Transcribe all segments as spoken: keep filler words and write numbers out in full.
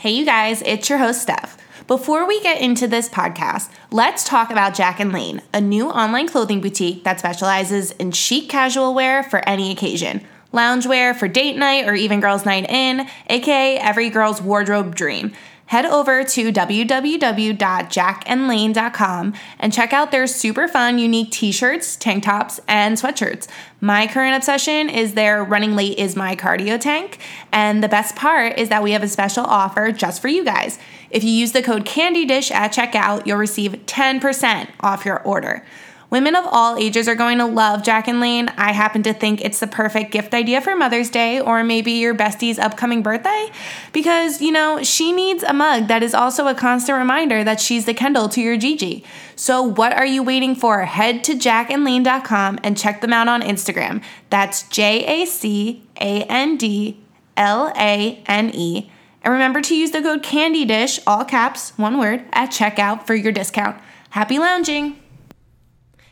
Hey, you guys, it's your host, Steph. Before we get into this podcast, let's talk about Jack and Lane, a new online clothing boutique that specializes in chic casual wear for any occasion, loungewear for date night or even girls' night in, aka every girl's wardrobe dream. Head over to w w w dot jack and lane dot com and check out their super fun, unique t-shirts, tank tops, and sweatshirts. My current obsession is their Running Late is My Cardio tank. And the best part is that we have a special offer just for you guys. If you use the code CANDYDISH at checkout, you'll receive ten percent off your order. Women of all ages are going to love Jack and Lane. I happen to think it's the perfect gift idea for Mother's Day or maybe your bestie's upcoming birthday because, you know, she needs a mug that is also a constant reminder that she's the Kendall to your Gigi. So what are you waiting for? Head to jack and lane dot com and check them out on Instagram. That's J A C A N D L A N E. And remember to use the code CANDYDISH, all caps, one word, at checkout for your discount. Happy lounging!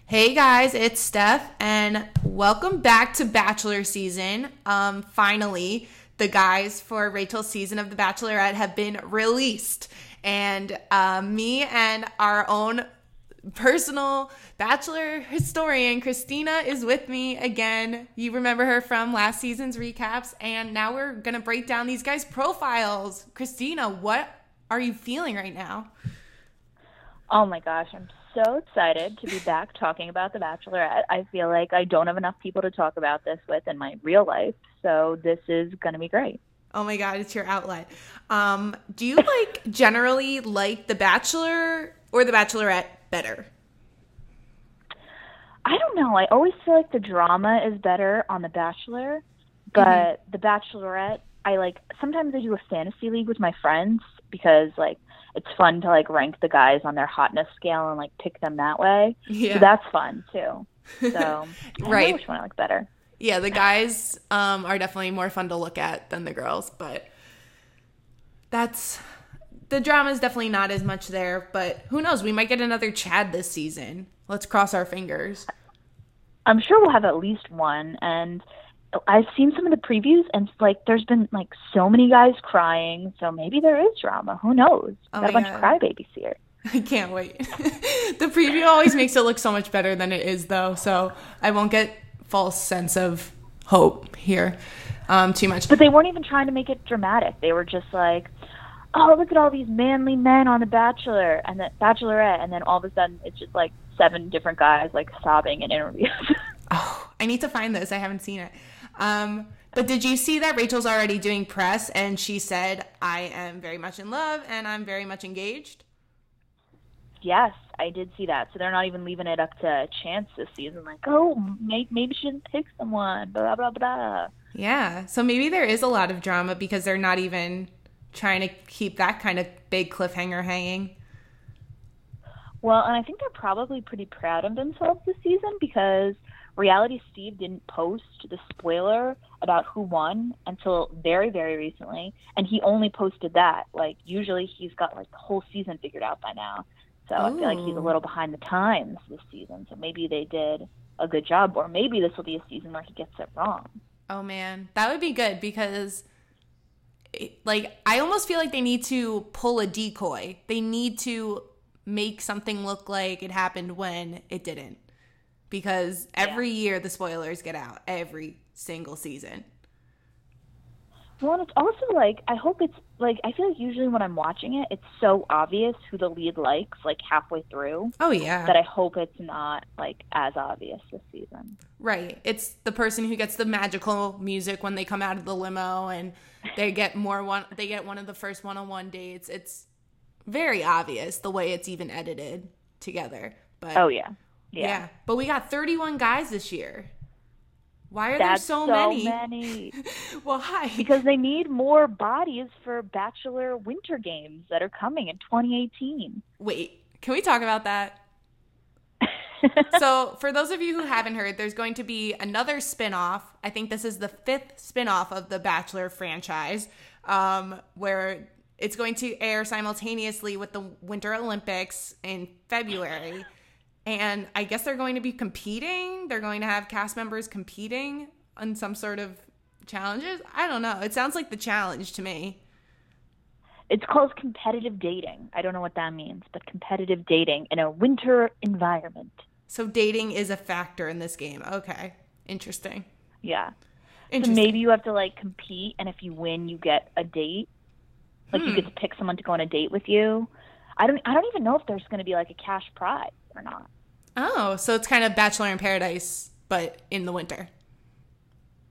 Hey guys, it's Steph, and welcome back to Bachelor season. Um, finally, the guys for Rachel's season of The Bachelorette have been released, and uh, me and our own personal Bachelor historian, Christina, is with me again. You remember her from last season's recaps, and now we're going to break down these guys' profiles. Christina, what are you feeling right now? Oh my gosh, I'm so excited to be back talking about The Bachelorette. I feel like I don't have enough people to talk about this with in my real life, so this is going to be great. Oh my God, it's your outlet. Um, do you like generally like The Bachelor or The Bachelorette better? I don't know. I always feel like the drama is better on The Bachelor, but mm-hmm. The Bachelorette, I like, sometimes I do a fantasy league with my friends because like, it's fun to like rank the guys on their hotness scale and like pick them that way. Yeah. So that's fun too. So right. I don't know which one I like better. Yeah, the guys um, are definitely more fun to look at than the girls, but that's the drama is definitely not as much there. But who knows? We might get another Chad this season. Let's cross our fingers. I'm sure we'll have at least one. And I've seen some of the previews, and like, there's been like so many guys crying, so maybe there is drama. Who knows? Oh Got a bunch God. of crybabies here. I can't wait. The preview always makes it look so much better than it is, though. So I won't get false sense of hope here um, too much. But they weren't even trying to make it dramatic. They were just like, "Oh, look at all these manly men on The Bachelor and the Bachelorette," and then all of a sudden, it's just like seven different guys like sobbing in interviews. Oh, I need to find this. I haven't seen it. Um, but did you see that Rachel's already doing press and she said, "I am very much in love and I'm very much engaged"? Yes, I did see that. So they're not even leaving it up to chance this season. Like, oh, may- maybe she didn't pick someone, blah, blah, blah. Yeah. So maybe there is a lot of drama because they're not even trying to keep that kind of big cliffhanger hanging. Well, and I think they're probably pretty proud of themselves this season because Reality Steve didn't post the spoiler about who won until very, very recently, and he only posted that. Like, usually he's got, like, the whole season figured out by now. So Ooh. I feel like he's a little behind the times this season, so maybe they did a good job, or maybe this will be a season where he gets it wrong. Oh, man. That would be good because, like, I almost feel like they need to pull a decoy. They need to make something look like it happened when it didn't. Because every yeah. year the spoilers get out, every single season. Well, and it's also like, I hope it's like, I feel like usually when I'm watching it, it's so obvious who the lead likes, like halfway through. Oh, yeah. But I hope it's not like as obvious this season. Right. It's the person who gets the magical music when they come out of the limo and they get more one, they get one of the first one-on-one dates. It's very obvious the way it's even edited together. But oh, yeah. Yeah. yeah, but we got thirty-one guys this year. Why are That's there so, so many? many. Why? Because they need more bodies for Bachelor Winter Games that are coming in twenty eighteen. Wait, can we talk about that? So for those of you who haven't heard, there's going to be another spinoff. I think this is the fifth spinoff of the Bachelor franchise, um, where it's going to air simultaneously with the Winter Olympics in February. And I guess they're going to be competing. They're going to have cast members competing on some sort of challenges. I don't know. It sounds like The Challenge to me. It's called competitive dating. I don't know what that means, but competitive dating in a winter environment. So dating is a factor in this game. Okay. Interesting. Yeah. Interesting. So maybe you have to, like, compete, and if you win, you get a date. Like, hmm. you get to pick someone to go on a date with you. I don't I don't even know if there's going to be, like, a cash prize or not. Oh, so it's kind of Bachelor in Paradise, but in the winter.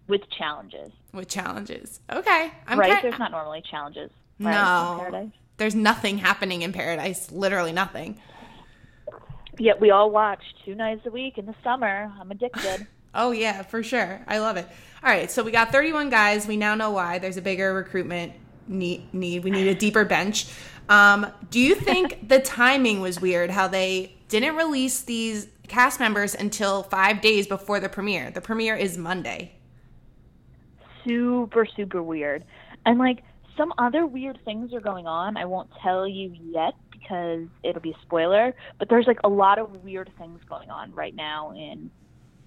With challenges. With challenges. Okay. I'm right? Kind of, there's not normally challenges. Right? No. In Paradise. There's nothing happening in Paradise. Literally nothing. Yet we all watch two nights a week in the summer. I'm addicted. Oh, yeah, for sure. I love it. All right, so we got thirty-one guys. We now know why. There's a bigger recruitment need. need. We need a deeper bench. Um, do you think the timing was weird, how they didn't release these cast members until five days before the premiere? The premiere is Monday. Super, super weird. And, like, some other weird things are going on. I won't tell you yet because it'll be a spoiler. But there's, like, a lot of weird things going on right now in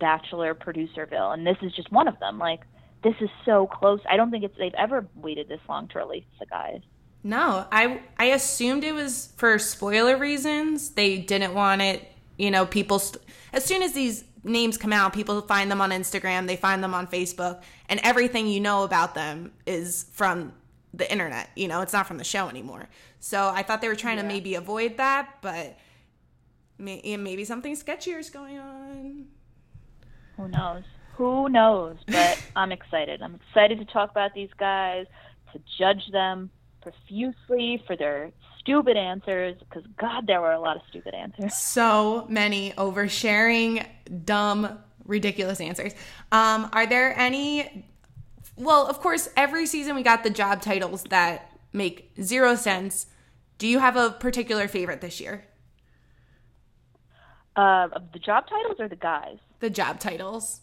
Bachelor Producerville, and this is just one of them. Like, this is so close. I don't think it's they've ever waited this long to release the guys. No, I I assumed it was for spoiler reasons. They didn't want it, you know, people st- as soon as these names come out, people find them on Instagram, they find them on Facebook, and everything you know about them is from the internet, you know, it's not from the show anymore. So I thought they were trying yeah. to maybe avoid that, but may- maybe something sketchier is going on. Who knows? Who knows? But I'm excited. I'm excited to talk about these guys, to judge them profusely for their stupid answers, because, God, there were a lot of stupid answers. So many oversharing, dumb, ridiculous answers. Um, are there any – well, of course, every season we got the job titles that make zero sense. Do you have a particular favorite this year? Uh, the job titles or the guys? The job titles.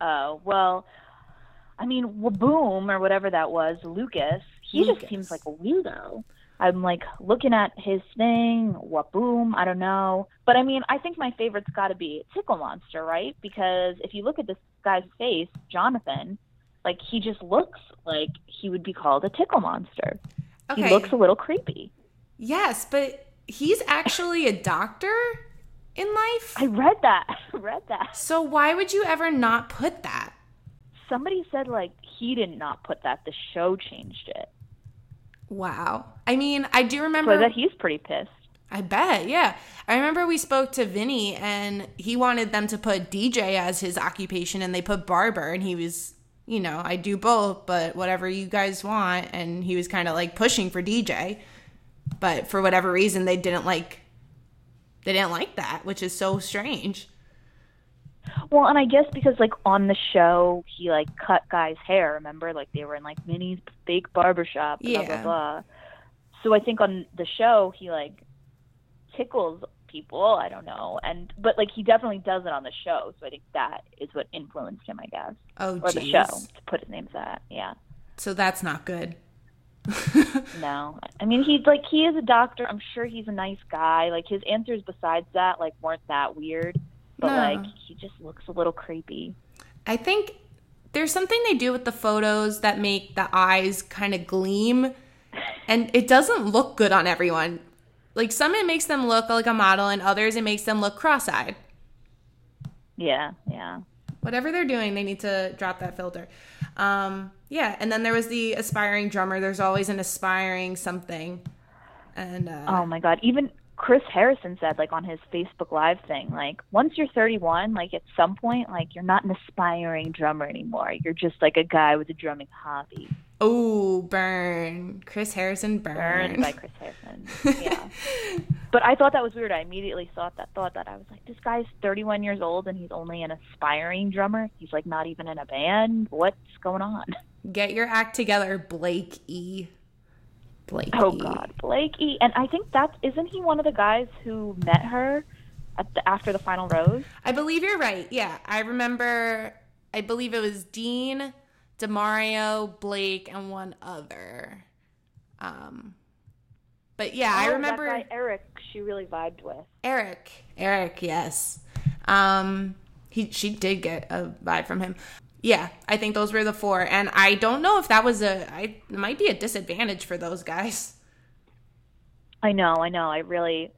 Oh, well, I mean, Waboom, or whatever that was, Lucas, he Lucas. just seems like a weirdo. I'm, like, looking at his thing, Waboom, I don't know. But, I mean, I think my favorite's got to be Tickle Monster, right? Because if you look at this guy's face, Jonathan, like, he just looks like he would be called a Tickle Monster. Okay. He looks a little creepy. Yes, but he's actually a doctor? In life? I read that. I read that. So why would you ever not put that? Somebody said, like, he did not put that. The show changed it. Wow. I mean, I do remember. So that he's pretty pissed. I bet, yeah. I remember we spoke to Vinny, and he wanted them to put D J as his occupation, and they put barber, and he was, you know, I do both, but whatever you guys want, and he was kind of, like, pushing for D J. But for whatever reason, they didn't, like... They didn't like that, which is so strange. Well, and I guess because, like, on the show, he, like, cut guys' hair, remember? Like, they were in, like, Minnie's fake barbershop, blah, yeah. blah, blah. So I think on the show, he, like, tickles people, I don't know. and But, like, he definitely does it on the show, so I think that is what influenced him, I guess. Oh, Or geez. The show, to put his name to that, yeah. So that's not good. No, I mean, he's like, he is a doctor. I'm sure he's a nice guy. Like, his answers besides that, like, weren't that weird, but no. like, he just looks a little creepy. I think there's something they do with the photos that make the eyes kind of gleam, and it doesn't look good on everyone. Like, some it makes them look like a model, and others it makes them look cross-eyed. Yeah, yeah. Whatever they're doing, they need to drop that filter. Um, yeah, and then there was the aspiring drummer. There's always an aspiring something. And uh, oh, my God. Even Chris Harrison said, like, on his Facebook Live thing, like, once you're thirty-one, like, at some point, like, you're not an aspiring drummer anymore. You're just, like, a guy with a drumming hobby. Oh, burn. Chris Harrison burn. Burned by Chris Harrison. Yeah. But I thought that was weird. I immediately thought that, thought that. I was like, this guy's thirty-one years old and he's only an aspiring drummer. He's, like, not even in a band. What's going on? Get your act together, Blakey. Blakey. Oh, God. Blakey. And I think that's, isn't he one of the guys who met her at the, after the final rose? I believe you're right. Yeah. I remember, I believe it was Dean, DeMario, Blake, and one other. Um, but yeah, oh, I remember that guy, Eric. She really vibed with Eric. Eric, yes. Um, he she did get a vibe from him. Yeah, I think those were the four. And I don't know if that was a... I, it might be a disadvantage for those guys. I know, I know. I really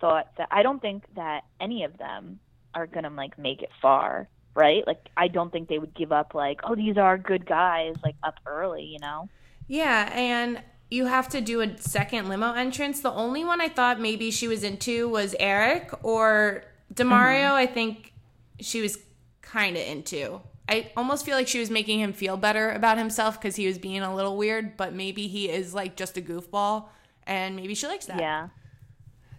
thought that... I don't think that any of them are going to, like, make it far, right? Like, I don't think they would give up, like, oh, these are good guys, like, up early, you know? Yeah, and... you have to do a second limo entrance. The only one I thought maybe she was into was Eric or DeMario. Mm-hmm. I think she was kind of into. I almost feel like she was making him feel better about himself because he was being a little weird, but maybe he is like just a goofball and maybe she likes that. Yeah.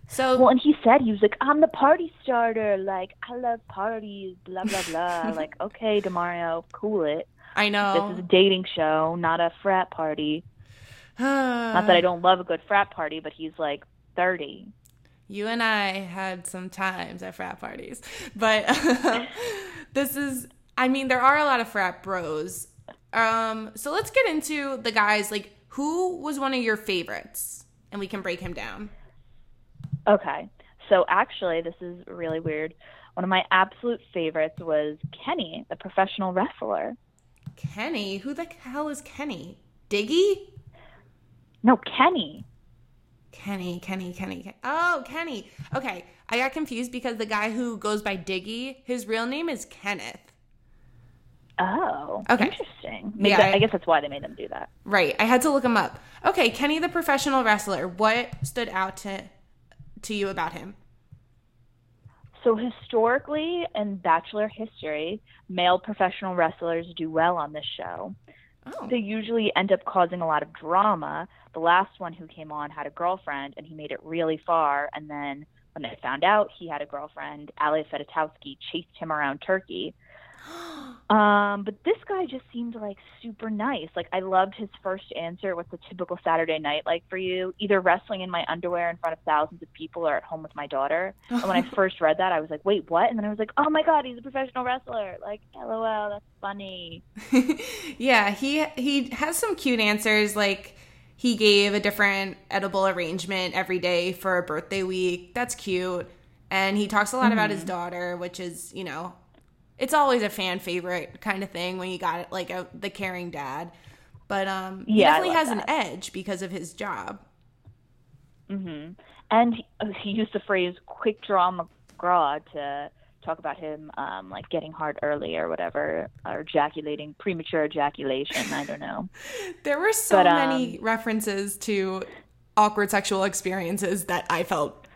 So well, and he said, he was like, I'm the party starter. Like, I love parties, blah, blah, blah. Like, okay, DeMario, cool it. I know. This is a dating show, not a frat party. Not that I don't love a good frat party, but he's like thirty. You and I had some times at frat parties. But um, this is, I mean, there are a lot of frat bros. Um, so let's get into the guys. Like, who was one of your favorites? And we can break him down. Okay. So actually, this is really weird. One of my absolute favorites was Kenny, the professional wrestler. Kenny? Who the hell is Kenny? Diggy? No, Kenny. Kenny, Kenny, Kenny, Kenny. Oh, Kenny. Okay, I got confused because the guy who goes by Diggy, his real name is Kenneth. Oh, okay. Interesting. Maybe yeah, that, I guess that's why they made him do that. Right, I had to look him up. Okay, Kenny the professional wrestler. What stood out to, to you about him? So historically, in Bachelor history, male professional wrestlers do well on this show. Oh. They usually end up causing a lot of drama. The last one who came on had a girlfriend, and he made it really far. And then when they found out he had a girlfriend, Ali Fedotowsky chased him around Turkey. um, but this guy just seemed, like, super nice. Like, I loved his first answer. What's a typical Saturday night like for you? Either wrestling in my underwear in front of thousands of people or at home with my daughter. And when I first read that, I was like, wait, what? And then I was like, oh, my God, he's a professional wrestler. Like, LOL, that's funny. Yeah, he he has some cute answers. Like, he gave a different edible arrangement every day for a birthday week. That's cute. And he talks a lot mm-hmm. about his daughter, which is, you know, it's always a fan favorite kind of thing when you got like a, the caring dad. But um, he yeah, definitely has that. An edge because of his job. Mm-hmm. And he, he used the phrase quick draw McGraw to talk about him um, like getting hard early or whatever, or ejaculating, premature ejaculation. I don't know. There were so but, um, many references to awkward sexual experiences that I felt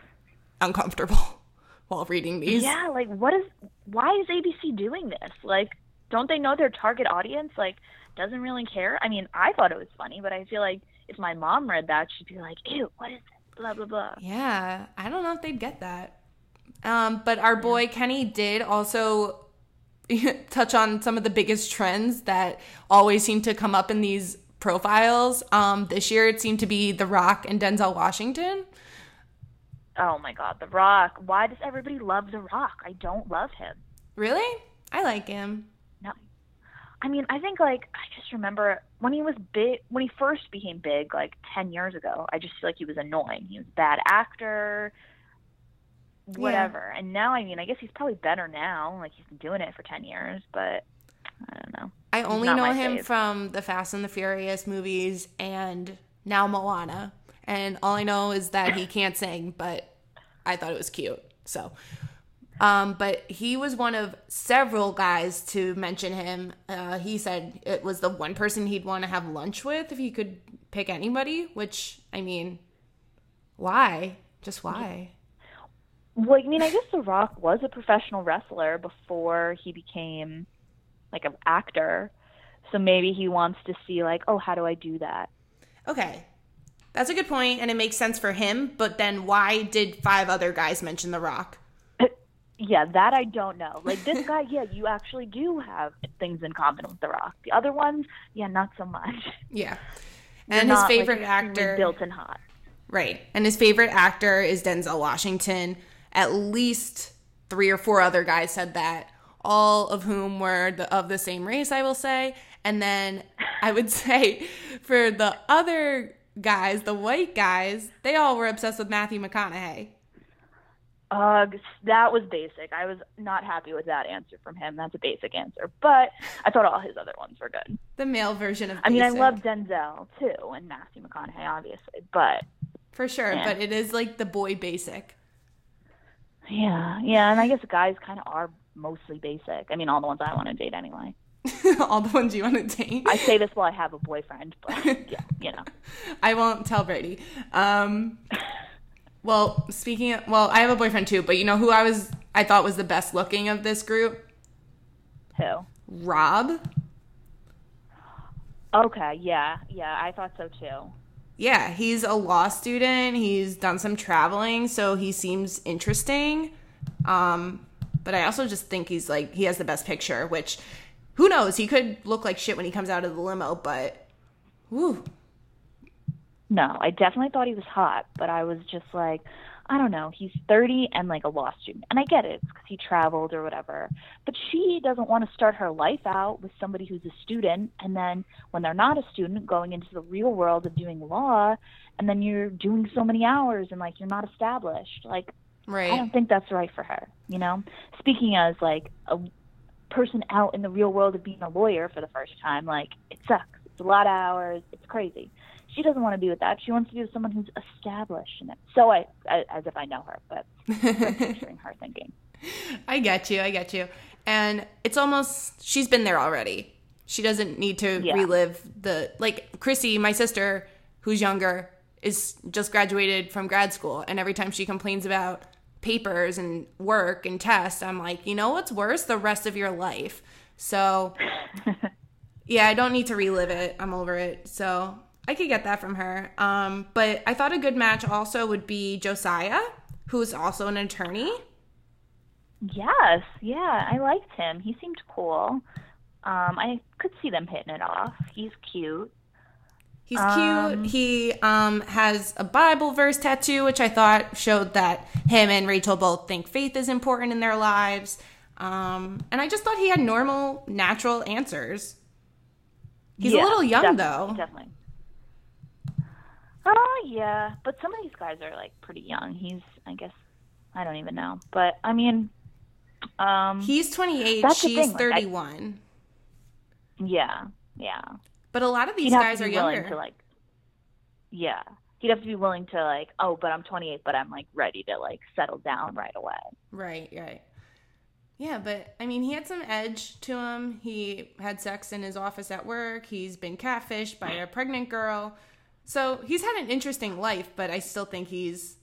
uncomfortable while reading these. Yeah, like, what is, why is A B C doing this? Like, don't they know their target audience, like, doesn't really care? I mean, I thought it was funny, but I feel like if my mom read that, she'd be like, ew, what is this? Blah, blah, blah. Yeah, I don't know if they'd get that. Um, but our boy Kenny did also touch on some of the biggest trends that always seem to come up in these profiles. Um, this year, it seemed to be The Rock and Denzel Washington. Oh, my God, The Rock. Why does everybody love The Rock? I don't love him. Really? I like him. No. I mean, I think, like, I just remember when he was big, when he first became big, like, ten years ago, I just feel like he was annoying. He was a bad actor, whatever. Yeah. And now, I mean, I guess he's probably better now. Like, he's been doing it for ten years, but I don't know. I only know him fave. from the Fast and the Furious movies and now Moana. And all I know is that he can't sing, but I thought it was cute. So, um, but he was one of several guys to mention him. Uh, he said it was the one person he'd want to have lunch with if he could pick anybody, which, I mean, why? Just why? Well, I mean, I guess The Rock was a professional wrestler before he became, like, an actor. So maybe he wants to see, like, oh, how do I do that? Okay. That's a good point, and it makes sense for him, but then why did five other guys mention The Rock? Yeah, that I don't know. Like, this guy, yeah, you actually do have things in common with The Rock. The other ones, yeah, not so much. Yeah. And You're his not, favorite like, actor. Built and hot. Right. And his favorite actor is Denzel Washington. At least three or four other guys said that, all of whom were the, of the same race, I will say. And then I would say for the other guys, the white guys, they all were obsessed with Matthew McConaughey. Ugh, that was basic. I was not happy with that answer from him. That's a basic answer. But I thought all his other ones were good. The male version of basic. I mean, I love Denzel, too, and Matthew McConaughey, obviously, but... For sure, man. But it is, like, the boy basic. Yeah, yeah, and I guess guys kind of are mostly basic. I mean, all the ones I want to date, anyway. All the ones you want to date? I say this while I have a boyfriend, but, yeah, you know. I won't tell Brady. Um... Well, speaking of, well, I have a boyfriend too, but you know who I was, I thought was the best looking of this group? Who? Rob. Okay, yeah, yeah, I thought so too. Yeah, he's a law student, he's done some traveling, so he seems interesting, um, but I also just think he's like, he has the best picture, which, who knows, he could look like shit when he comes out of the limo, but, whew. No, I definitely thought he was hot, but I was just like, I don't know. He's thirty and like a law student. And I get it because he traveled or whatever. But she doesn't want to start her life out with somebody who's a student. And then when they're not a student, going into the real world of doing law, and then you're doing so many hours and like you're not established. Like, right. I don't think that's right for her, you know? Speaking as like a person out in the real world of being a lawyer for the first time, like it sucks. It's a lot of hours. It's crazy. She doesn't want to be with that. She wants to be with someone who's established in it. So I, I as if I know her, but I'm picturing her thinking. I get you. I get you. And it's almost, she's been there already. She doesn't need to yeah. relive the, like Chrissy, my sister, who's younger, is just graduated from grad school. And every time she complains about papers and work and tests, I'm like, you know what's worse? The rest of your life. So yeah, I don't need to relive it. I'm over it. So I could get that from her. Um, but I thought a good match also would be Josiah, who's also an attorney. Yes. Yeah, I liked him. He seemed cool. Um, I could see them hitting it off. He's cute. He's um, cute. He um, has a Bible verse tattoo, which I thought showed that him and Rachel both think faith is important in their lives. Um, and I just thought he had normal, natural answers. He's yeah, a little young, definitely, though. Definitely. Oh, yeah. But some of these guys are, like, pretty young. He's, I guess, I don't even know. But, I mean. Um, He's twenty-eight. She's thirty-one. Like, I, yeah. Yeah. But a lot of these guys are younger. To, like, yeah. He'd have to be willing to, like, oh, but I'm twenty-eight, but I'm, like, ready to, like, settle down right away. Right, right. Yeah, but, I mean, he had some edge to him. He had sex in his office at work. He's been catfished by a pregnant girl. So he's had an interesting life, but I still think he's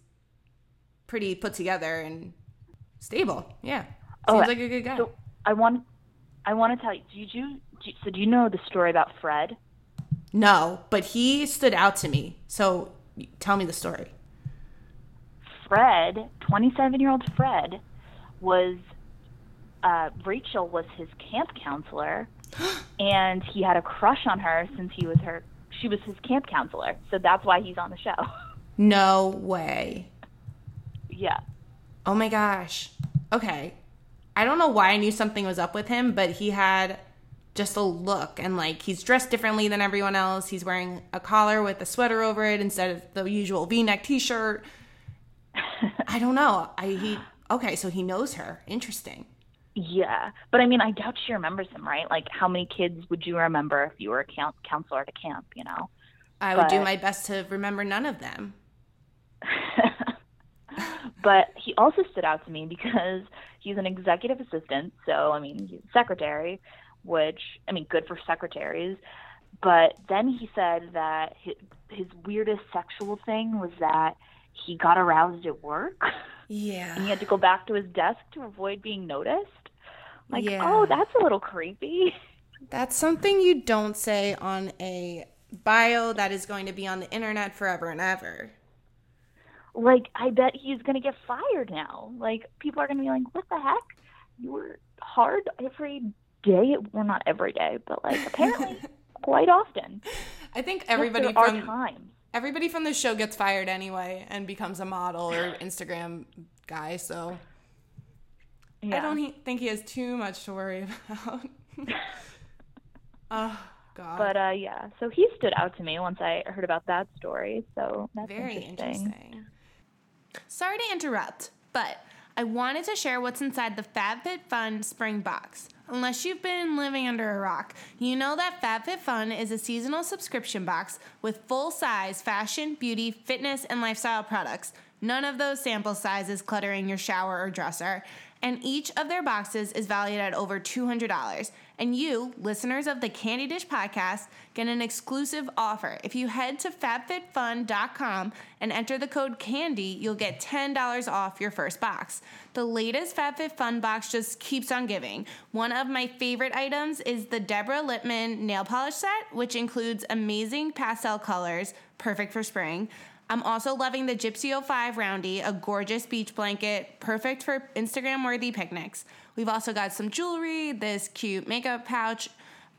pretty put together and stable. Yeah. Seems okay. like a good guy. So I want I want to tell you, did you, did you, so do you know the story about Fred? No, but he stood out to me. So tell me the story. Fred, twenty-seven-year-old Fred, was, uh, Rachel was his camp counselor, and he had a crush on her since he was her She was his camp counselor, so that's why he's on the show. No way. Yeah. Oh, my gosh. Okay. I don't know why I knew something was up with him, but he had just a look, and, like, he's dressed differently than everyone else. He's wearing a collar with a sweater over it instead of the usual V-neck T-shirt. I don't know. I he Okay, so he knows her. Interesting. Yeah, but I mean, I doubt she remembers him, right? Like, how many kids would you remember if you were a camp counselor at a camp, you know? I would but, do my best to remember none of them. But he also stood out to me because he's an executive assistant, so, I mean, he's a secretary, which, I mean, good for secretaries. But then he said that his, his weirdest sexual thing was that he got aroused at work. Yeah. And he had to go back to his desk to avoid being noticed. Like, yeah. Oh, that's a little creepy. That's something you don't say on a bio that is going to be on the internet forever and ever. Like, I bet he's going to get fired now. Like, people are going to be like, what the heck? You were hard every day. Well, not every day, but, like, apparently quite often. I think everybody from... Times. Everybody from this show gets fired anyway and becomes a model or Instagram guy, so... Yeah. I don't he- think he has too much to worry about. Oh, God. But, uh, yeah, so he stood out to me once I heard about that story, so that's very interesting. interesting. Sorry to interrupt, but I wanted to share what's inside the FabFitFun spring box. Unless you've been living under a rock, you know that FabFitFun is a seasonal subscription box with full-size fashion, beauty, fitness, and lifestyle products. None of those sample sizes cluttering your shower or dresser. And each of their boxes is valued at over two hundred dollars. And you, listeners of the Candy Dish podcast, get an exclusive offer. If you head to fab fit fun dot com and enter the code CANDY, you'll get ten dollars off your first box. The latest FabFitFun box just keeps on giving. One of my favorite items is the Deborah Lipman nail polish set, which includes amazing pastel colors, perfect for spring. I'm also loving the Gypsy oh five Roundie, a gorgeous beach blanket, perfect for Instagram-worthy picnics. We've also got some jewelry, this cute makeup pouch.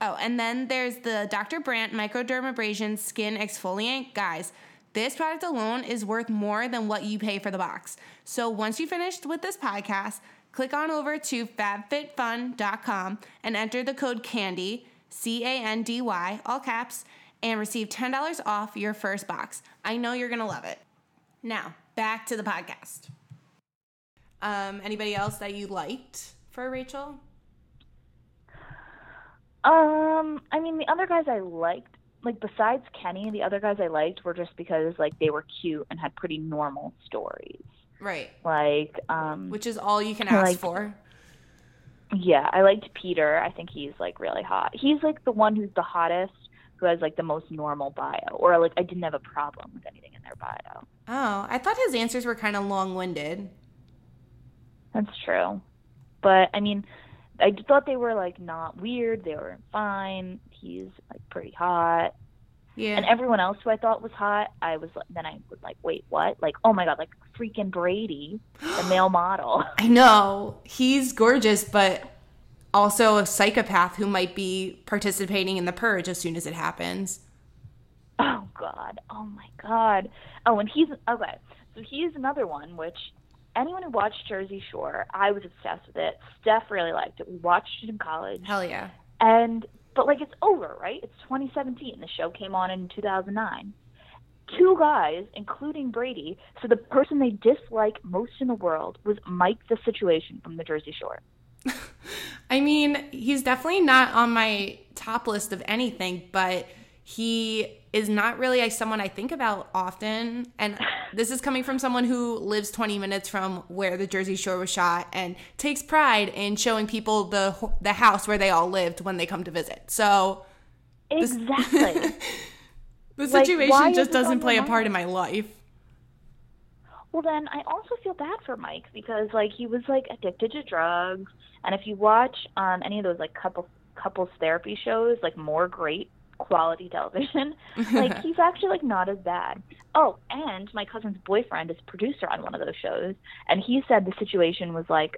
Oh, and then there's the Doctor Brandt Microdermabrasion Skin Exfoliant. Guys, this product alone is worth more than what you pay for the box. So once you finished with this podcast, click on over to fab fit fun dot com and enter the code CANDY, C A N D Y, all caps, and receive ten dollars off your first box. I know you're going to love it. Now, back to the podcast. Um, anybody else that you liked for Rachel? Um, I mean, the other guys I liked, like besides Kenny, the other guys I liked were just because like they were cute and had pretty normal stories. Right. Like, um, which is all you can ask like, for. Yeah, I liked Peter. I think he's like really hot. He's like the one who's the hottest, who has, like, the most normal bio. Or, like, I didn't have a problem with anything in their bio. Oh, I thought his answers were kind of long-winded. That's true. But, I mean, I thought they were, like, not weird. They were fine. He's, like, pretty hot. Yeah. And everyone else who I thought was hot, I was, then I was like, wait, what? Like, oh, my God, like, freaking Brady, the male model. I know. He's gorgeous, but... also a psychopath who might be participating in the purge as soon as it happens. Oh, God. Oh, my God. Oh, and he's – okay. So he's another one, which anyone who watched Jersey Shore, I was obsessed with it. Steph really liked it. We watched it in college. Hell, yeah. And – but, like, it's over, right? It's twenty seventeen. The show came on in two thousand nine. Two guys, including Brady, so the person they dislike most in the world was Mike the Situation from the Jersey Shore. I mean, he's definitely not on my top list of anything, but he is not really someone I think about often. And this is coming from someone who lives twenty minutes from where the Jersey Shore was shot and takes pride in showing people the the house where they all lived when they come to visit. So exactly. This, the situation like, just doesn't play a part in my life. Well, then I also feel bad for Mike because, like, he was, like, addicted to drugs. And if you watch um, any of those, like, couple couples therapy shows, like, more great quality television, like, he's actually, like, not as bad. Oh, and my cousin's boyfriend is producer on one of those shows. And he said the situation was, like,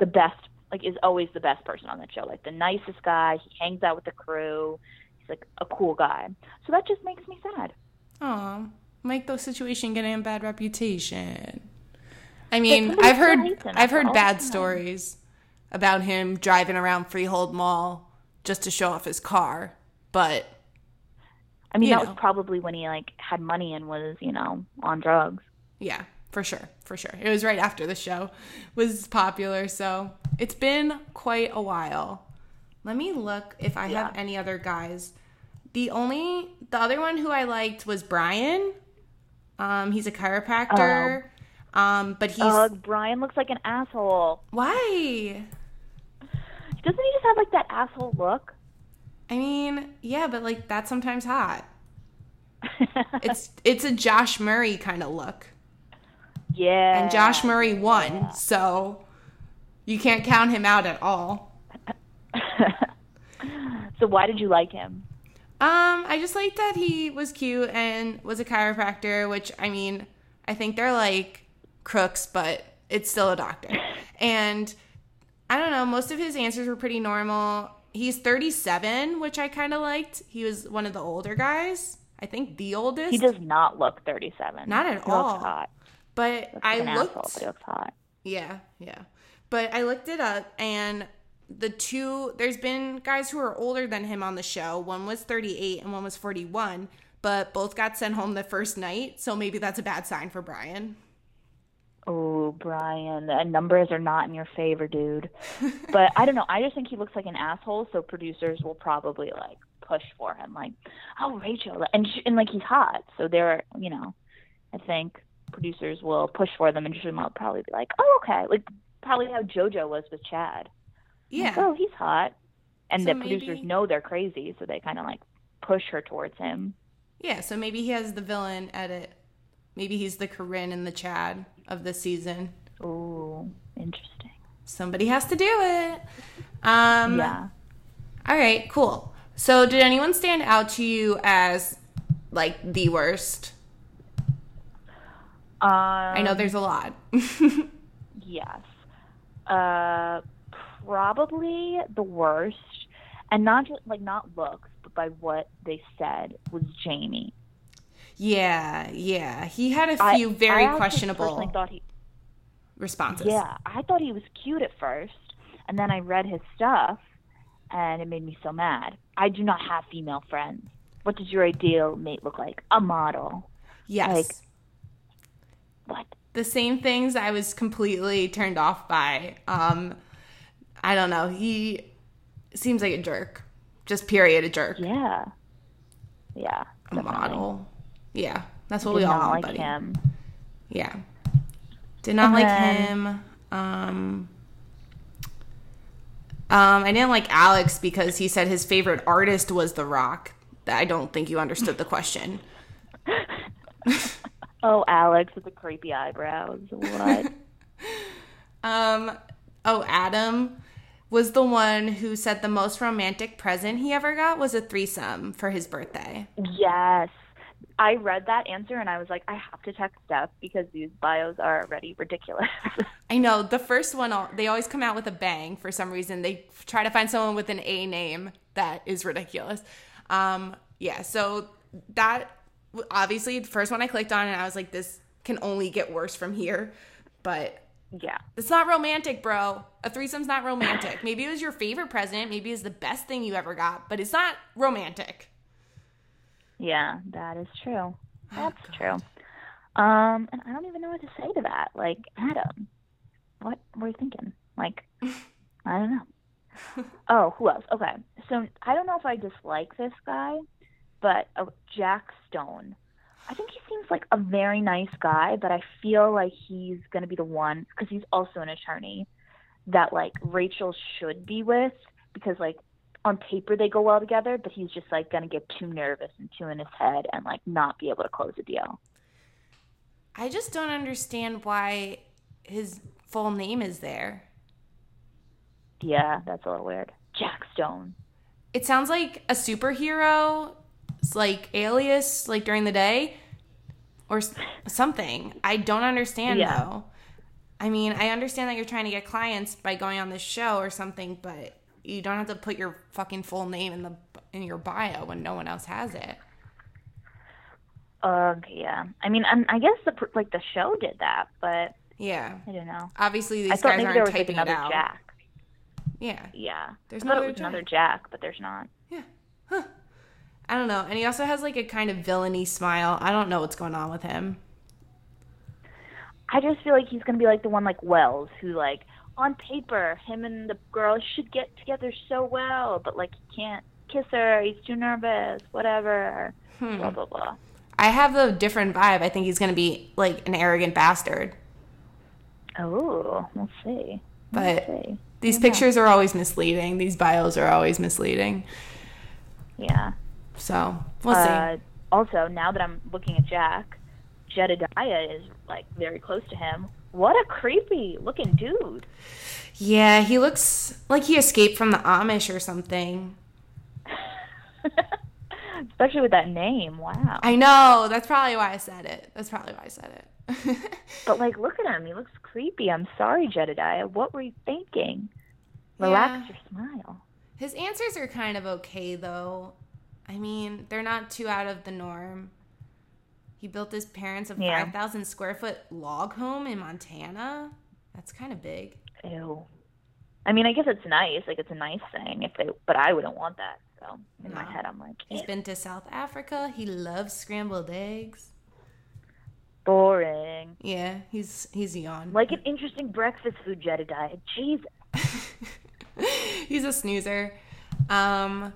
the best, like, is always the best person on that show. Like, the nicest guy. He hangs out with the crew. He's, like, a cool guy. So that just makes me sad. Aw. Mike, the Situation getting a bad reputation. I mean, I've heard I've heard bad stories about him driving around Freehold Mall just to show off his car, but I mean, that was probably when he like had money and was, you know, on drugs. Yeah, for sure, for sure. It was right after the show was popular, so it's been quite a while. Let me look if I have any other guys. The only the other one who I liked was Brian. Um, he's a chiropractor, oh. um, but he's... Uh, Brian looks like an asshole. Why? Doesn't he just have, like, that asshole look? I mean, yeah, but, like, that's sometimes hot. it's it's a Josh Murray kind of look. Yeah. And Josh Murray won, yeah. So you can't count him out at all. So why did you like him? Um, I just liked that he was cute and was a chiropractor, which, I mean, I think they're, like, crooks, but it's still a doctor. And, I don't know, most of his answers were pretty normal. He's thirty-seven, which I kind of liked. He was one of the older guys. I think the oldest. He does not look thirty-seven. Not at he all. He looks hot. But looks I like looked. Asshole, but he looks hot. Yeah, yeah. But I looked it up, and... The two, there's been guys who are older than him on the show. One was thirty-eight and one was forty-one, but both got sent home the first night, so maybe that's a bad sign for Brian. Oh, Brian, the numbers are not in your favor, dude. But I don't know. I just think he looks like an asshole, so producers will probably, like, push for him. Like, oh, Rachel. And, she, and like, he's hot. So they're, you know, I think producers will push for them, and she'll probably be like, oh, okay. Like, probably how JoJo was with Chad. Yeah. Like, oh, he's hot. And so the maybe... producers know they're crazy, so they kind of, like, push her towards him. Yeah, so maybe he has the villain edit. Maybe he's the Corinne and the Chad of this season. Oh, interesting. Somebody has to do it. Um, yeah. All right, cool. So did anyone stand out to you as, like, the worst? Um, I know there's a lot. Yes. Uh, probably the worst, and not just, like, not looks, but by what they said, was Jamie. Yeah, yeah. He had a few I, very I questionable thought he, responses. Yeah, I thought he was cute at first, and then I read his stuff, and it made me so mad. I do not have female friends. What does your ideal mate look like? A model. Yes. Like, what? The same things I was completely turned off by. Um, I don't know. He seems like a jerk. Just period, a jerk. Yeah. Yeah. A definitely. Model. Yeah, that's what Did we all want, like buddy. Him. Yeah. Did not and like then, him. Um, um, I didn't like Alex because he said his favorite artist was The Rock. I don't think you understood the question. Oh, Alex with the creepy eyebrows. What? um. Oh, Adam was the one who said the most romantic present he ever got was a threesome for his birthday. Yes. I read that answer, and I was like, I have to text Steph because these bios are already ridiculous. I know. The first one, they always come out with a bang for some reason. They try to find someone with an A name that is ridiculous. Um, yeah, so that obviously the first one I clicked on, and I was like, this can only get worse from here. But yeah, it's not romantic, bro. A threesome's not romantic. Maybe it was your favorite present. Maybe it was the best thing you ever got, but it's not romantic. Yeah, that is true. That's oh, true. Um, and I don't even know what to say to that. Like, Adam, what were you thinking? Like, I don't know. Oh, who else? Okay. So I don't know if I dislike this guy, but oh, Jack Stone. I think he seems like a very nice guy, but I feel like he's going to be the one, because he's also an attorney, that, like, Rachel should be with, because, like, on paper they go well together, but he's just, like, going to get too nervous and too in his head and, like, not be able to close a deal. I just don't understand why his full name is there. Yeah, that's a little weird. Jack Stone. It sounds like a superhero, like, alias, like, during the day or something. I don't understand, yeah. though. I mean, I understand that you're trying to get clients by going on this show or something, but you don't have to put your fucking full name in the in your bio when no one else has it. Ugh, yeah. I mean, I'm, I guess the like the show did that, but yeah, I don't know. Obviously, these I guys aren't there was, typing like, another it out. Jack. Yeah, yeah. There's I no other was Jack. another Jack, but there's not. Yeah. Huh. I don't know. And he also has like a kind of villainy smile. I don't know what's going on with him. I just feel like he's gonna be like the one like Wells who like. On paper, him and the girl should get together so well, but, like, he can't kiss her. He's too nervous, whatever, hmm. blah, blah, blah. I have a different vibe. I think he's going to be, like, an arrogant bastard. Oh, we'll see. But we'll see. These pictures know. Are always misleading. These bios are always misleading. Yeah. So, we'll uh, see. Also, now that I'm looking at Jack, Jedediah is, like, very close to him. What a creepy looking dude. Yeah, he looks like he escaped from the Amish or something. Especially with that name. Wow. I know. That's probably why I said it. That's probably why I said it. But, like, look at him. He looks creepy. I'm sorry, Jedediah. What were you thinking? Relax yeah. your smile. His answers are kind of okay, though. I mean, they're not too out of the norm. He built his parents a yeah. five thousand square foot log home in Montana. That's kind of big. Ew. I mean, I guess it's nice. Like, it's a nice thing. If they, but I wouldn't want that. So in no. my head, I'm like, ew. He's been to South Africa. He loves scrambled eggs. Boring. Yeah, he's he's yawn. Like an interesting breakfast food, Jedediah. Jesus. He's a snoozer. Um,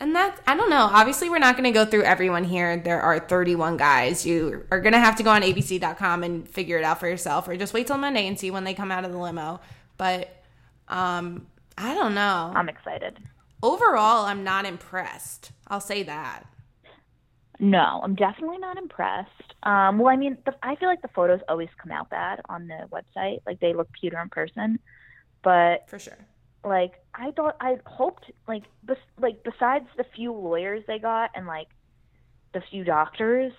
and that's, I don't know. Obviously, we're not going to go through everyone here. There are thirty-one guys. You are going to have to go on A B C dot com and figure it out for yourself, or just wait till Monday and see when they come out of the limo. But um, I don't know. I'm excited. Overall, I'm not impressed. I'll say that. No, I'm definitely not impressed. Um, well, I mean, the, I feel like the photos always come out bad on the website. Like, they look cuter in person. But for sure, like I thought, I hoped, like, bes- like besides the few lawyers they got and like the few doctors,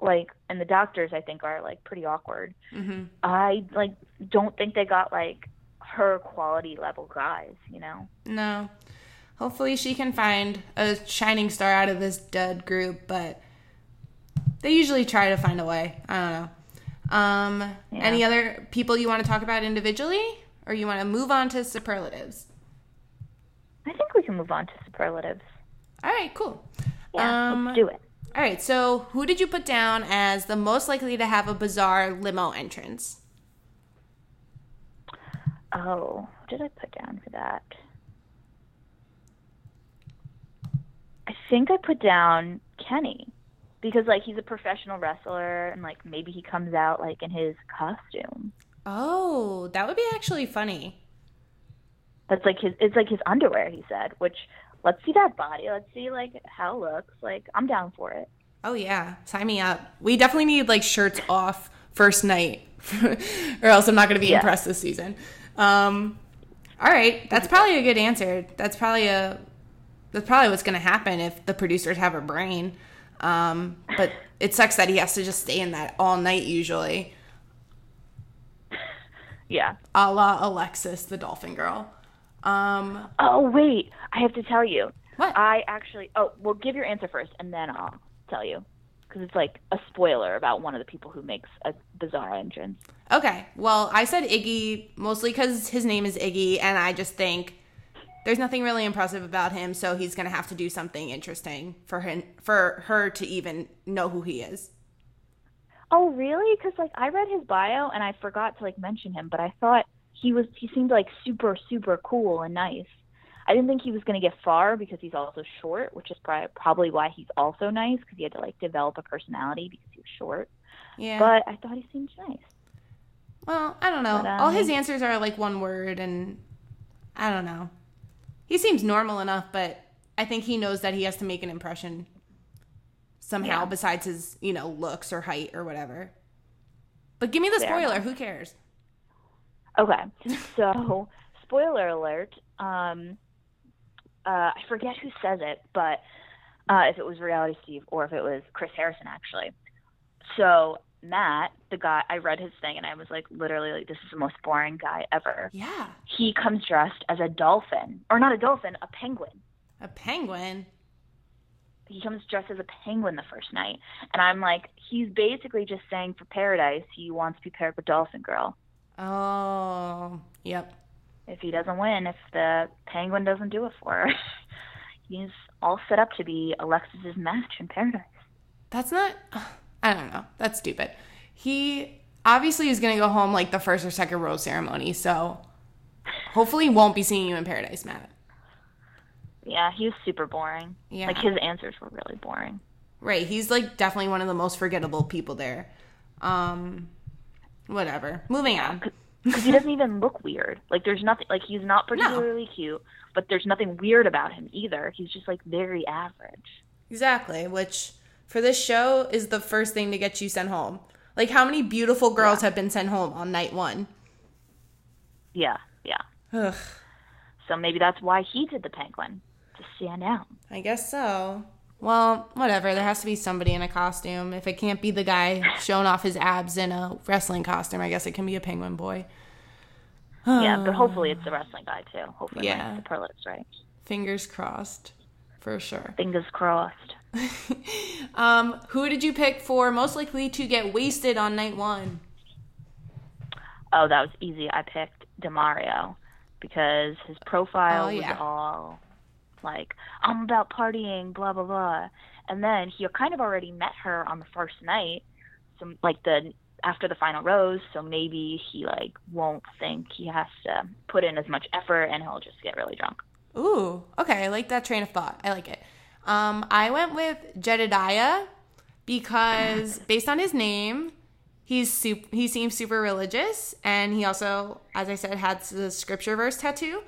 like, and the doctors I think are like pretty awkward. Mm-hmm. I like don't think they got like her quality level guys, you know? No. Hopefully she can find a shining star out of this dud group, but they usually try to find a way. I don't know. Um, yeah. Any other people you want to talk about individually? Or you want to move on to superlatives? I think we can move on to superlatives. All right, cool. Yeah, um, let's do it. All right, so who did you put down as the most likely to have a bizarre limo entrance? Oh, what did I put down for that? I think I put down Kenny because, like, he's a professional wrestler and, like, maybe he comes out, like, in his costume. Oh, that would be actually funny. That's like his, it's like his underwear, he said, which, let's see that body. Let's see, like, how it looks. Like, I'm down for it. Oh, yeah. Sign me up. We definitely need, like, shirts off first night, or else I'm not going to be yeah. impressed this season. Um, all right. That's probably a good answer. That's probably a, that's probably what's going to happen if the producers have a brain. Um, but it sucks that he has to just stay in that all night usually. Yeah. A la Alexis, the dolphin girl. Um, oh, wait. I have to tell you. What? I actually... Oh, well, give your answer first, and then I'll tell you. Because it's like a spoiler about one of the people who makes a bizarre entrance. Okay. Well, I said Iggy mostly because his name is Iggy, and I just think there's nothing really impressive about him, so he's going to have to do something interesting for him, for her to even know who he is. Oh, really? Because, like, I read his bio, and I forgot to, like, mention him, but I thought he was, he seemed, like, super, super cool and nice. I didn't think he was going to get far because he's also short, which is probably, probably why he's also nice, because he had to, like, develop a personality because he was short. Yeah. But I thought he seemed nice. Well, I don't know. But, um, all his answers are, like, one word, and I don't know. He seems normal enough, but I think he knows that he has to make an impression somehow, yeah. besides his, you know, looks or height or whatever. But give me the spoiler. Who cares? Okay. So, spoiler alert. Um, uh, I forget who says it, but uh, if it was Reality Steve or if it was Chris Harrison, actually. So, Matt, the guy, I read his thing and I was like, literally, like, this is the most boring guy ever. Yeah. He comes dressed as a dolphin. Or not a dolphin, a penguin. A penguin? He comes dressed as a penguin the first night. And I'm like, he's basically just saying for Paradise, he wants to be paired with Dolphin Girl. Oh, yep. If he doesn't win, if the penguin doesn't do it for her, he's all set up to be Alexis's match in Paradise. That's not, I don't know. That's stupid. He obviously is going to go home like the first or second rose ceremony. So hopefully won't be seeing you in Paradise, Matt. Yeah, he was super boring. Yeah. Like, his answers were really boring. Right. He's, like, definitely one of the most forgettable people there. Um, whatever. Moving on. Because he doesn't even look weird. Like, there's nothing... Like, he's not particularly no. cute, but there's nothing weird about him either. He's just, like, very average. Exactly. Which, for this show, is the first thing to get you sent home. Like, how many beautiful girls yeah. have been sent home on night one? Yeah. Yeah. Ugh. So maybe that's why he did the penguin. To stand out. I guess so. Well, whatever. There has to be somebody in a costume. If it can't be the guy showing off his abs in a wrestling costume, I guess it can be a penguin boy. Yeah, but hopefully it's the wrestling guy, too. Hopefully yeah. like the Perlitz, right? Fingers crossed. For sure. Fingers crossed. um, who did you pick for most likely to get wasted on night one? Oh, that was easy. I picked DeMario because his profile oh, yeah. was all... like, I'm about partying, blah, blah, blah. And then he kind of already met her on the first night. some like the after the final rose, so maybe he like won't think he has to put in as much effort and he'll just get really drunk. Ooh, okay, I like that train of thought. I like it. Um, I went with Jedediah because based on his name, he's super, he seems super religious, and he also, as I said, had the scripture verse tattoo.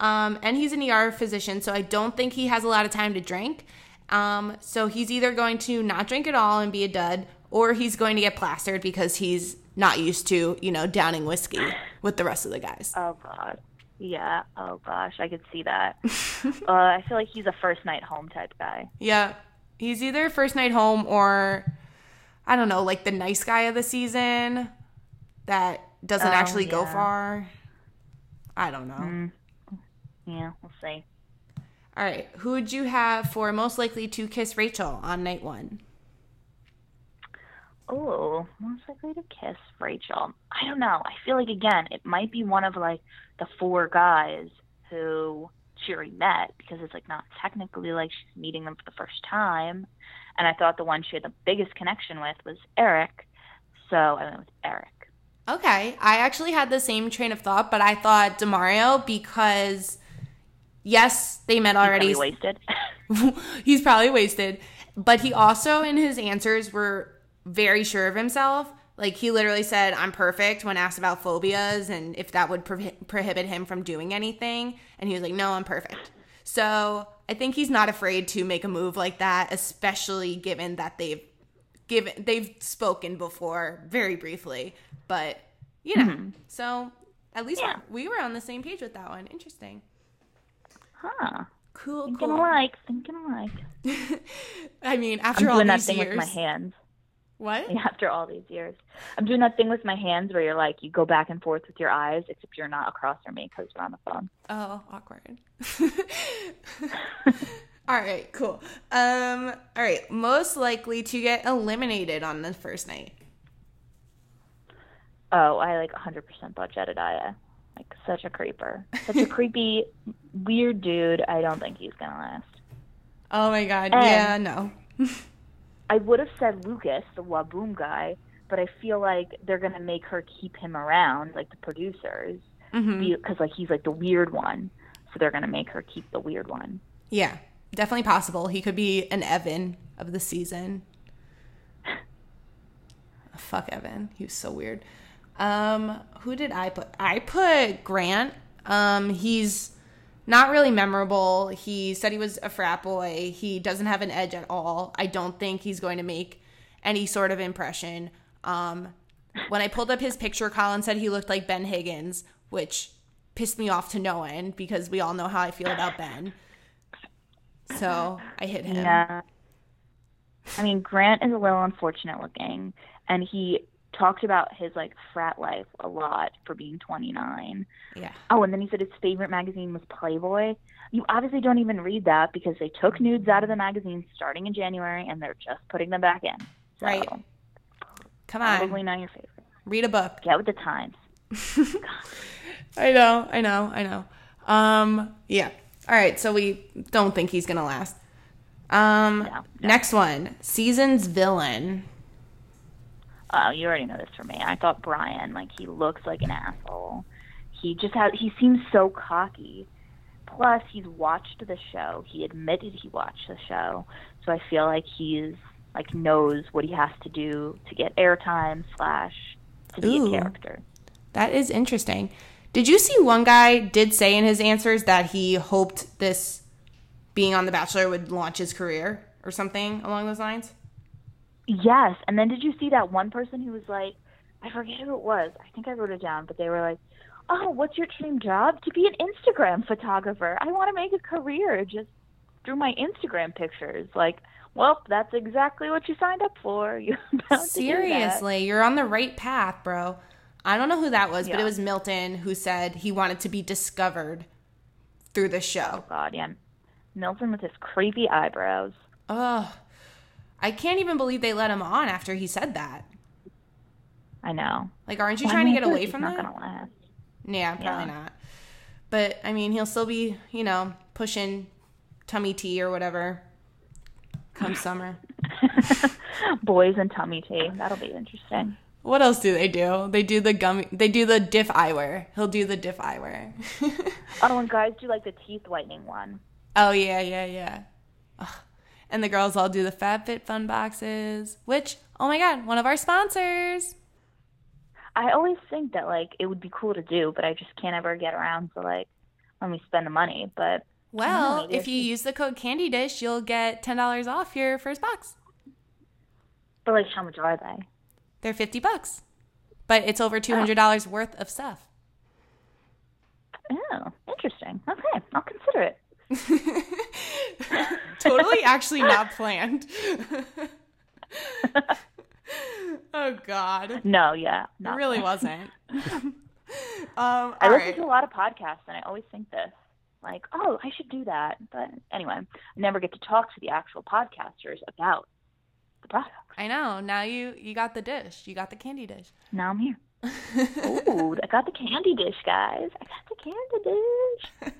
Um, and he's an E R physician, so I don't think he has a lot of time to drink. Um, so he's either going to not drink at all and be a dud, or he's going to get plastered because he's not used to, you know, downing whiskey with the rest of the guys. Oh, God. Yeah. Oh, gosh. I could see that. uh, I feel like he's a first night home type guy. Yeah. He's either first night home or, I don't know, like the nice guy of the season that doesn't oh, actually yeah. go far. I don't know. Mm. Yeah, we'll see. All right. Who would you have for most likely to kiss Rachel on night one? Oh, most likely to kiss Rachel. I don't know. I feel like, again, it might be one of, like, the four guys who she already met, because it's, like, not technically like she's meeting them for the first time. And I thought the one she had the biggest connection with was Eric. So I went with Eric. Okay. I actually had the same train of thought, but I thought DeMario because, yes, they met already. He's probably wasted. He's probably wasted. But he also, in his answers, were very sure of himself. Like, he literally said, I'm perfect, when asked about phobias and if that would pro- prohibit him from doing anything. And he was like, no, I'm perfect. So I think he's not afraid to make a move like that, especially given that they've given they've spoken before very briefly. But, you know, mm-hmm. so at least yeah. we were on the same page with that one. Interesting. Huh. Cool, thinking cool. Alike, thinking alike. I mean, after I'm all these years. I'm doing that thing with my hands. What? After all these years. I'm doing that thing with my hands where you're like, you go back and forth with your eyes, except you're not across from me because we're on the phone. Oh, awkward. All right, cool. Um, all right, most likely to get eliminated on the first night. Oh, I like one hundred percent thought Jedediah. Like, such a creeper. Such a creepy, weird dude. I don't think he's going to last. Oh, my God. And yeah, no. I would have said Lucas, the Waboom guy, but I feel like they're going to make her keep him around, like the producers, because mm-hmm. like he's like the weird one, so they're going to make her keep the weird one. Yeah, definitely possible. He could be an Evan of the season. Fuck Evan. He was so weird. Um, who did I put? I put Grant. Um, he's not really memorable. He said he was a frat boy. He doesn't have an edge at all. I don't think he's going to make any sort of impression. Um, when I pulled up his picture, Colin said he looked like Ben Higgins, which pissed me off to no end because we all know how I feel about Ben. So I hit him. Yeah. I mean, Grant is a little unfortunate looking, and he talked about his, like, frat life a lot for being twenty-nine. Yeah. Oh, and then he said his favorite magazine was Playboy. You obviously don't even read that because they took nudes out of the magazine starting in January, and they're just putting them back in. So, right. Come on. Probably not your favorite. Read a book. Get with the times. I know, I know, I know. Um, yeah. All right, so we don't think he's going to last. Um, no, no. Next one, season's villain. Oh, you already know this for me. I thought Brian, like, he looks like an asshole. He just has, he seems so cocky. Plus, he's watched the show. He admitted he watched the show. So I feel like he's, like, knows what he has to do to get airtime slash to be Ooh, a character. That is interesting. Did you see one guy did say in his answers that he hoped this being on The Bachelor would launch his career or something along those lines? Yes, and then did you see that one person who was like, I forget who it was, I think I wrote it down, but they were like, oh, what's your dream job? To be an Instagram photographer. I want to make a career just through my Instagram pictures. Like, well, that's exactly what you signed up for. You're about Seriously, to do that. You're on the right path, bro. I don't know who that was, yeah. but it was Milton who said he wanted to be discovered through the show. Oh, God, yeah. Milton with his creepy eyebrows. Ugh. I can't even believe they let him on after he said that. I know. Like, aren't you well, trying I mean, to get away from that? Not gonna last. Yeah, probably yeah. not. But, I mean, he'll still be, you know, pushing tummy tea or whatever come summer. Boys and tummy tea. That'll be interesting. What else do they do? They do the gummy. They do the diff eyewear. He'll do the diff eyewear. Oh, and guys do like the teeth whitening one. Oh yeah, yeah, yeah. Ugh. And the girls all do the FabFitFun boxes, which, oh my God, one of our sponsors. I always think that like it would be cool to do, but I just can't ever get around to like when we spend the money. But well, if you use the code Candy Dish, you'll get ten dollars off your first box. But like, how much are they? They're fifty bucks, but it's over two hundred dollars oh. worth of stuff. Oh, interesting. Okay, I'll consider it. Totally actually not planned. Oh, God. No, yeah. Not it really planned. Wasn't. um, I all listen right. to a lot of podcasts, and I always think this. Like, oh, I should do that. But anyway, I never get to talk to the actual podcasters about the product. I know. Now you you got the dish. You got the candy dish. Now I'm here. Ooh, I got the candy dish, guys. I got the candy dish.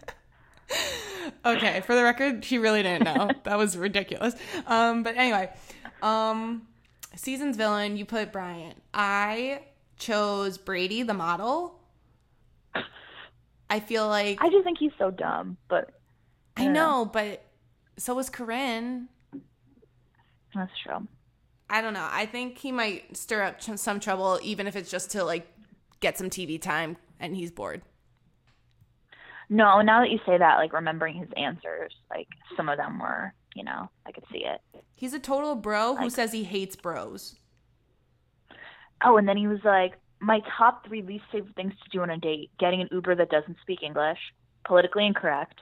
Okay, for the record, she really didn't know. That was ridiculous. Um, but anyway, um, season's villain, you put Brian. I chose Brady, the model. I feel like I just think he's so dumb, but I, I know, know, but so was Corinne. That's true. I don't know. I think he might stir up ch- some trouble, even if it's just to, like, get some T V time and he's bored. No, now that you say that, like, remembering his answers, like, some of them were, you know, I could see it. He's a total bro like, who says he hates bros. Oh, and then he was like, my top three least favorite things to do on a date, getting an Uber that doesn't speak English, politically incorrect.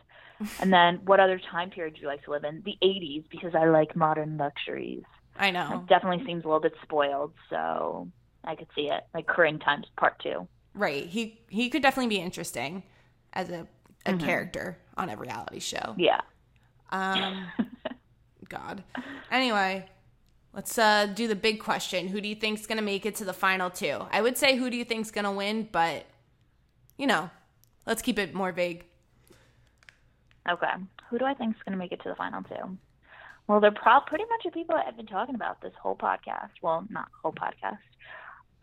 And then, what other time period do you like to live in? The eighties, because I like modern luxuries. I know. It definitely seems a little bit spoiled, so I could see it. Like Corinne times part two. Right. He he could definitely be interesting as a, a mm-hmm. character on a reality show. Yeah. Um. God. Anyway, let's uh, do the big question. Who do you think's going to make it to the final two? I would say who do you think's going to win, but, you know, let's keep it more vague. Okay. Who do I think is going to make it to the final two? Well, they're pro- pretty much the people I've been talking about this whole podcast. Well, not whole podcast.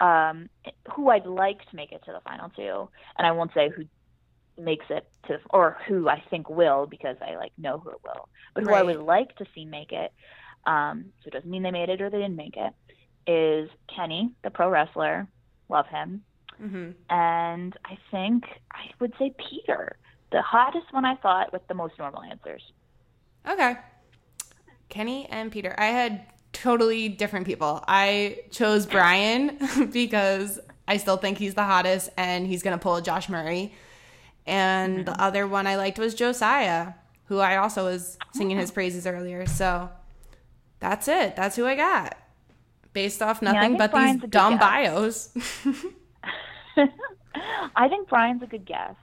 Um, who I'd like to make it to the final two. And I won't say who makes it to – or who I think will because I, like, know who it will. But who right. I would like to see make it, um, so it doesn't mean they made it or they didn't make it, is Kenny, the pro wrestler. Love him. Mm-hmm. And I think I would say Peter. The hottest one I thought with the most normal answers. Okay. Kenny and Peter. I had totally different people. I chose Brian because I still think he's the hottest and he's going to pull a Josh Murray. And mm-hmm. the other one I liked was Josiah, who I also was singing mm-hmm. his praises earlier. So that's it. That's who I got. Based off nothing yeah, but Brian's these dumb bios. I think Brian's a good guess.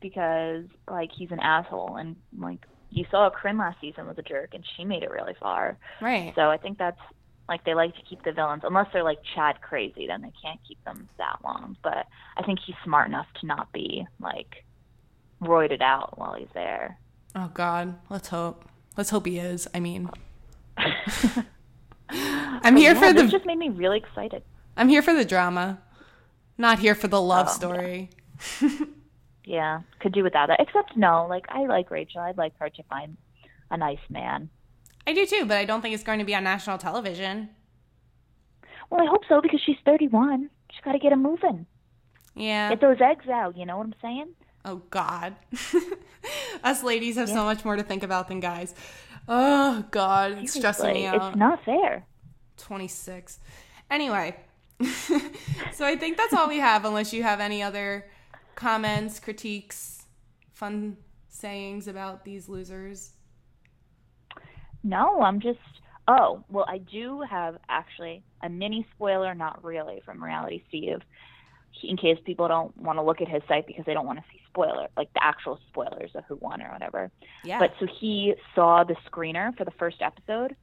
Because, like, he's an asshole. And, like, you saw Corinne last season was a jerk, and she made it really far. Right. So I think that's, like, they like to keep the villains. Unless they're, like, Chad crazy, then they can't keep them that long. But I think he's smart enough to not be, like, roided out while he's there. Oh, God. Let's hope. Let's hope he is. I mean. I'm here oh, yeah, for the. This just made me really excited. I'm here for the drama. Not here for the love oh, story. Yeah. Yeah, could do without it. Except no, like I like Rachel. I'd like her to find a nice man. I do too, but I don't think it's going to be on national television. Well, I hope so because she's thirty-one. She's got to get them moving. Yeah. Get those eggs out, you know what I'm saying? Oh, God. Us ladies have yeah. so much more to think about than guys. Oh, God, it's Seriously, stressing me out. It's not fair. twenty-six. Anyway, so I think that's all we have unless you have any other comments, critiques, fun sayings about these losers? No, I'm just, oh, well, I do have actually a mini spoiler, not really, from Reality Steve, in case people don't want to look at his site because they don't want to see spoiler, like the actual spoilers of who won or whatever. Yeah. But so he saw the screener for the first episode,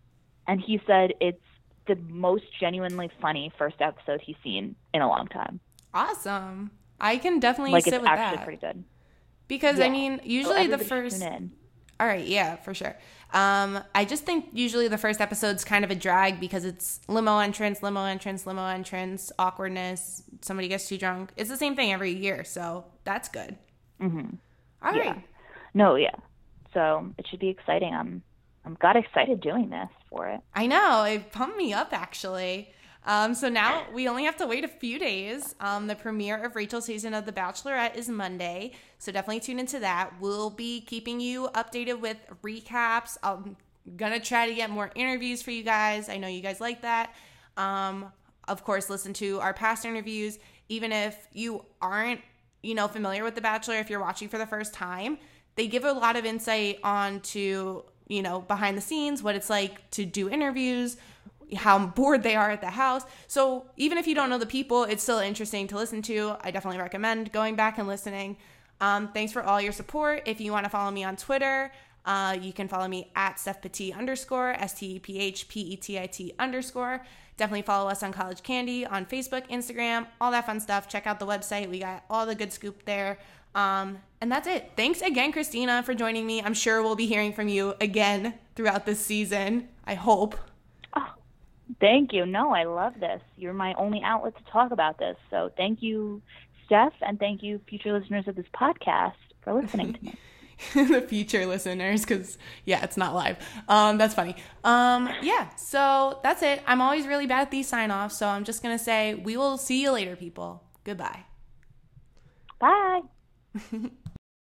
and he said it's the most genuinely funny first episode he's seen in a long time. Awesome. I can definitely like sit with that. Like, it's actually pretty good. Because, yeah. I mean, usually oh, the first – All right. Yeah, for sure. Um, I just think usually the first episode's kind of a drag because it's limo entrance, limo entrance, limo entrance, awkwardness. Somebody gets too drunk. It's the same thing every year. So that's good. Mm-hmm. All yeah. right. No. Yeah. So it should be exciting. I'm, I'm got excited doing this for it. I know. It pumped me up actually. Um, so now we only have to wait a few days. Um, the premiere of Rachel's season of The Bachelorette is Monday, so definitely tune into that. We'll be keeping you updated with recaps. I'm going to try to get more interviews for you guys. I know you guys like that. Um, of course, listen to our past interviews. Even if you aren't, you know, familiar with The Bachelor, if you're watching for the first time, they give a lot of insight onto, you know, behind the scenes, what it's like to do interviews, how bored they are at the house. So even if you don't know the people, it's still interesting to listen to. I definitely recommend going back and listening. Um, thanks for all your support. If you want to follow me on Twitter, uh, you can follow me at stephpetit underscore, S T E P H P E T I T underscore. Definitely follow us on College Candy, on Facebook, Instagram, all that fun stuff. Check out the website. We got all the good scoop there. Um, and that's it. Thanks again, Christina, for joining me. I'm sure we'll be hearing from you again throughout this season, I hope. Thank you. No, I love this. You're my only outlet to talk about this. So thank you, Steph, and thank you, future listeners of this podcast, for listening to me. The future listeners, because, yeah, it's not live. Um, that's funny. Um, yeah, so that's it. I'm always really bad at these sign-offs, so I'm just going to say we will see you later, people. Goodbye. Bye.